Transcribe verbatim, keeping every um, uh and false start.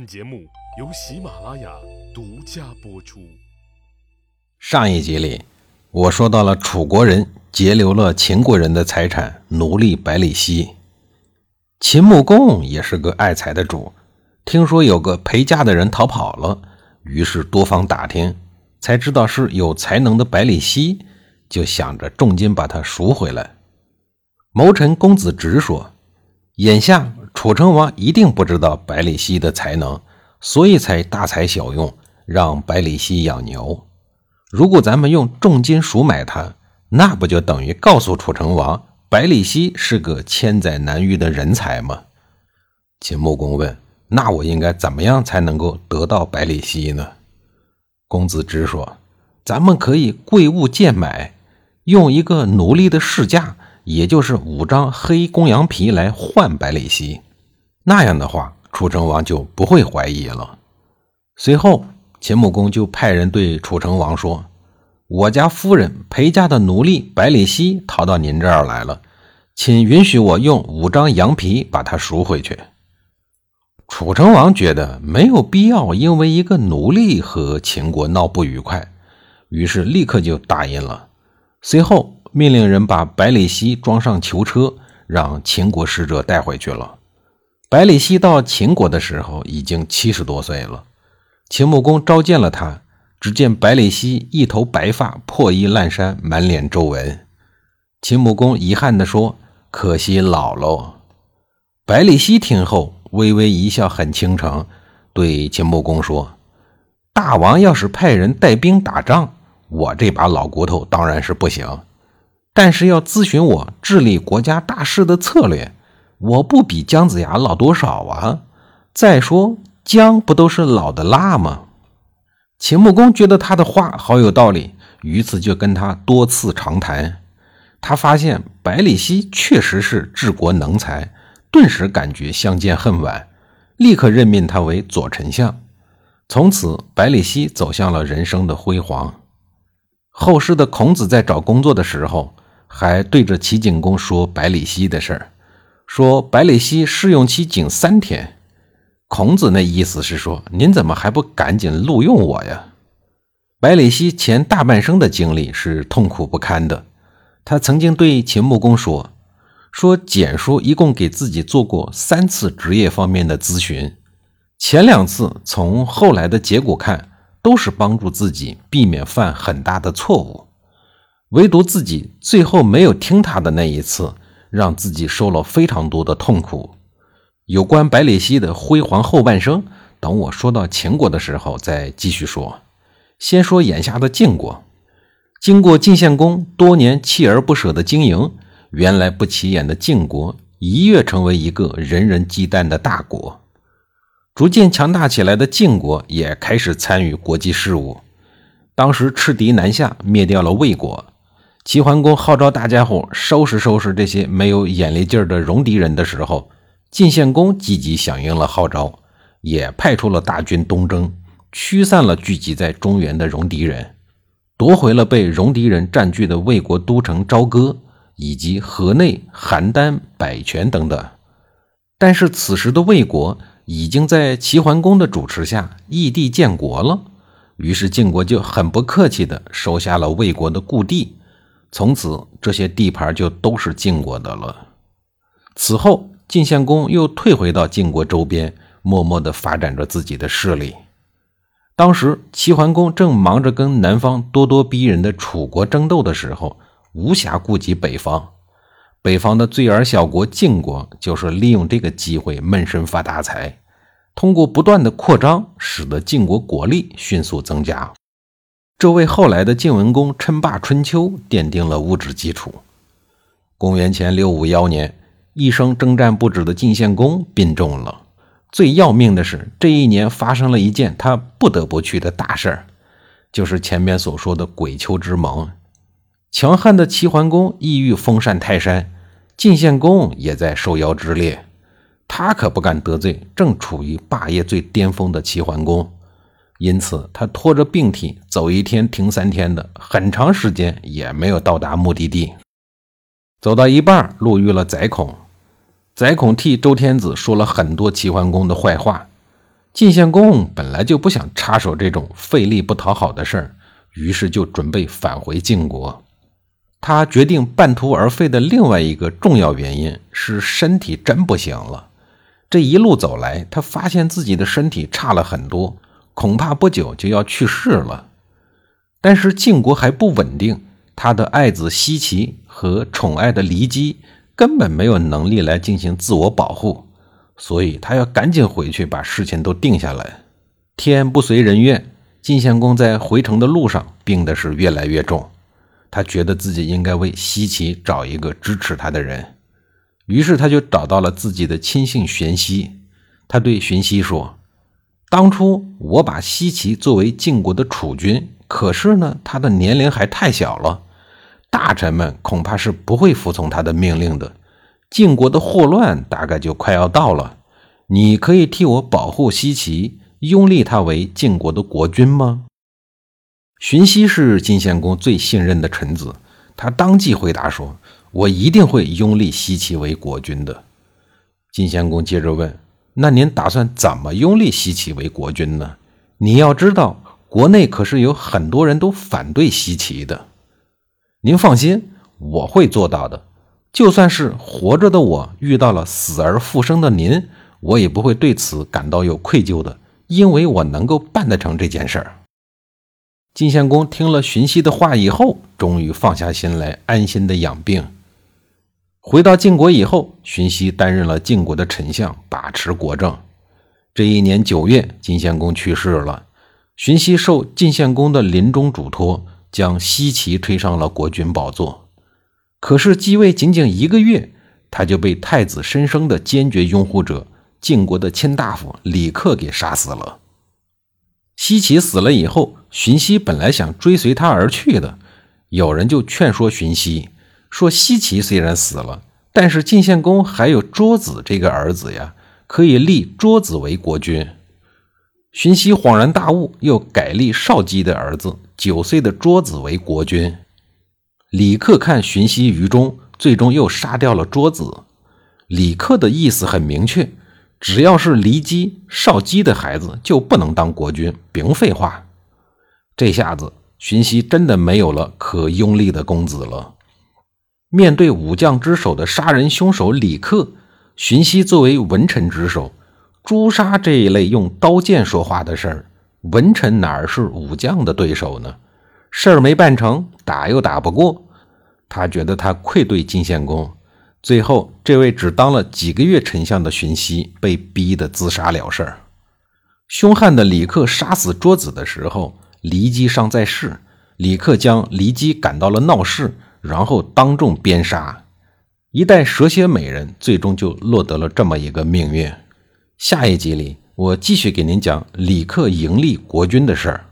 本节目由喜马拉雅独家播出。上一集里，我说到了楚国人截留了秦国人的财产奴隶百里奚。秦穆公也是个爱财的主，听说有个陪嫁的人逃跑了，于是多方打听，才知道是有才能的百里奚，就想着重金把他赎回来。谋臣公子直说，眼下楚成王一定不知道百里奚的才能，所以才大材小用，让百里奚养牛。如果咱们用重金赎买他，那不就等于告诉楚成王百里奚是个千载难遇的人才吗？秦穆公问，那我应该怎么样才能够得到百里奚呢？公子直说，咱们可以贵物贱买，用一个奴隶的市价，也就是五张黑公羊皮来换百里奚。那样的话，楚成王就不会怀疑了。随后秦穆公就派人对楚成王说，我家夫人陪嫁的奴隶百里奚逃到您这儿来了，请允许我用五张羊皮把她赎回去。楚成王觉得没有必要因为一个奴隶和秦国闹不愉快，于是立刻就答应了。随后命令人把百里奚装上囚车，让秦国使者带回去了。百里奚到秦国的时候已经七十多岁了，秦穆公召见了他，只见百里奚一头白发，破衣烂衫，满脸皱纹。秦穆公遗憾地说，可惜老喽。百里奚听后微微一笑，很倾城，对秦穆公说，大王要是派人带兵打仗，我这把老骨头当然是不行，但是要咨询我治理国家大事的策略，我不比姜子牙老多少啊，再说姜不都是老的辣吗？秦穆公觉得他的话好有道理，于是就跟他多次长谈。他发现百里奚确实是治国能才，顿时感觉相见恨晚，立刻任命他为左丞相。从此百里奚走向了人生的辉煌。后世的孔子在找工作的时候，还对着齐景公说百里奚的事儿，说百里奚试用期仅三天。孔子那意思是说，您怎么还不赶紧录用我呀？百里奚前大半生的经历是痛苦不堪的。他曾经对秦穆公说，说简叔一共给自己做过三次职业方面的咨询，前两次从后来的结果看，都是帮助自己避免犯很大的错误，唯独自己最后没有听他的那一次，让自己受了非常多的痛苦。有关百里奚的辉煌后半生，等我说到秦国的时候再继续说。先说眼下的晋国。经过晋献公多年锲而不舍的经营，原来不起眼的晋国一跃成为一个人人忌惮的大国。逐渐强大起来的晋国也开始参与国际事务。当时赤狄南下灭掉了魏国，齐桓公号召大家伙收拾收拾这些没有眼力劲儿的戎狄人的时候，晋献公积极响应了号召，也派出了大军东征，驱散了聚集在中原的戎狄人，夺回了被戎狄人占据的魏国都城朝歌，以及河内、邯郸、百泉等等。但是此时的魏国已经在齐桓公的主持下异地建国了，于是晋国就很不客气地收下了魏国的故地，从此这些地盘就都是晋国的了。此后晋献公又退回到晋国周边，默默地发展着自己的势力。当时齐桓公正忙着跟南方咄咄逼人的楚国争斗的时候，无暇顾及北方。北方的罪儿小国晋国就是利用这个机会闷声发大财，通过不断的扩张，使得晋国国力迅速增加。这为后来的晋文公称霸春秋奠定了物质基础。公元前六五一年，一生征战不止的晋献公病重了，最要命的是这一年发生了一件他不得不去的大事儿，就是前面所说的鬼丘之盟。强悍的齐桓公意欲封禅泰山，晋献公也在受邀之列，他可不敢得罪正处于霸业最巅峰的齐桓公。因此他拖着病体，走一天停三天的，很长时间也没有到达目的地。走到一半路遇了宰孔，宰孔替周天子说了很多齐桓公的坏话，晋献公本来就不想插手这种费力不讨好的事儿，于是就准备返回晋国。他决定半途而废的另外一个重要原因是身体真不行了。这一路走来，他发现自己的身体差了很多，恐怕不久就要去世了。但是晋国还不稳定，他的爱子奚齐和宠爱的骊姬根本没有能力来进行自我保护，所以他要赶紧回去把事情都定下来。天不随人愿，晋献公在回城的路上病的是越来越重，他觉得自己应该为奚齐找一个支持他的人，于是他就找到了自己的亲信荀息。他对荀息说，当初我把奚齐作为晋国的储君，可是呢他的年龄还太小了，大臣们恐怕是不会服从他的命令的，晋国的祸乱大概就快要到了，你可以替我保护奚齐，拥立他为晋国的国君吗？荀息是晋献公最信任的臣子，他当即回答说，我一定会拥立奚齐为国君的。晋献公接着问，那您打算怎么拥立奚齐为国君呢？你要知道国内可是有很多人都反对奚齐的。您放心，我会做到的，就算是活着的我遇到了死而复生的您，我也不会对此感到有愧疚的，因为我能够办得成这件事儿。晋献公听了荀息的话以后，终于放下心来，安心的养病。回到晋国以后，荀息担任了晋国的丞相，把持国政。这一年九月，晋献公去世了。荀息受晋献公的临终嘱托，将奚齐推上了国君宝座。可是继位仅仅一个月，他就被太子申生的坚决拥护者晋国的卿大夫李克给杀死了。奚齐死了以后，荀息本来想追随他而去的，有人就劝说荀息说，奚齐虽然死了，但是晋献公还有卓子这个儿子呀，可以立卓子为国君。荀息恍然大悟，又改立少姬的儿子九岁的卓子为国君。李克看荀息于中，最终又杀掉了卓子。李克的意思很明确，只要是骊姬、少姬的孩子就不能当国君，别废话。这下子荀息真的没有了可拥立的公子了。面对武将之首的杀人凶手李克，荀息作为文臣之首，诛杀这一类用刀剑说话的事儿，文臣哪是武将的对手呢？事儿没办成，打又打不过，他觉得他愧对晋献公。最后这位只当了几个月丞相的荀息被逼得自杀了事儿。凶悍的李克杀死卓子的时候，骊姬尚在世，李克将骊姬赶到了闹市，然后当众鞭杀。一代蛇蝎美人最终就落得了这么一个命运。下一集里，我继续给您讲李克迎立国君的事儿。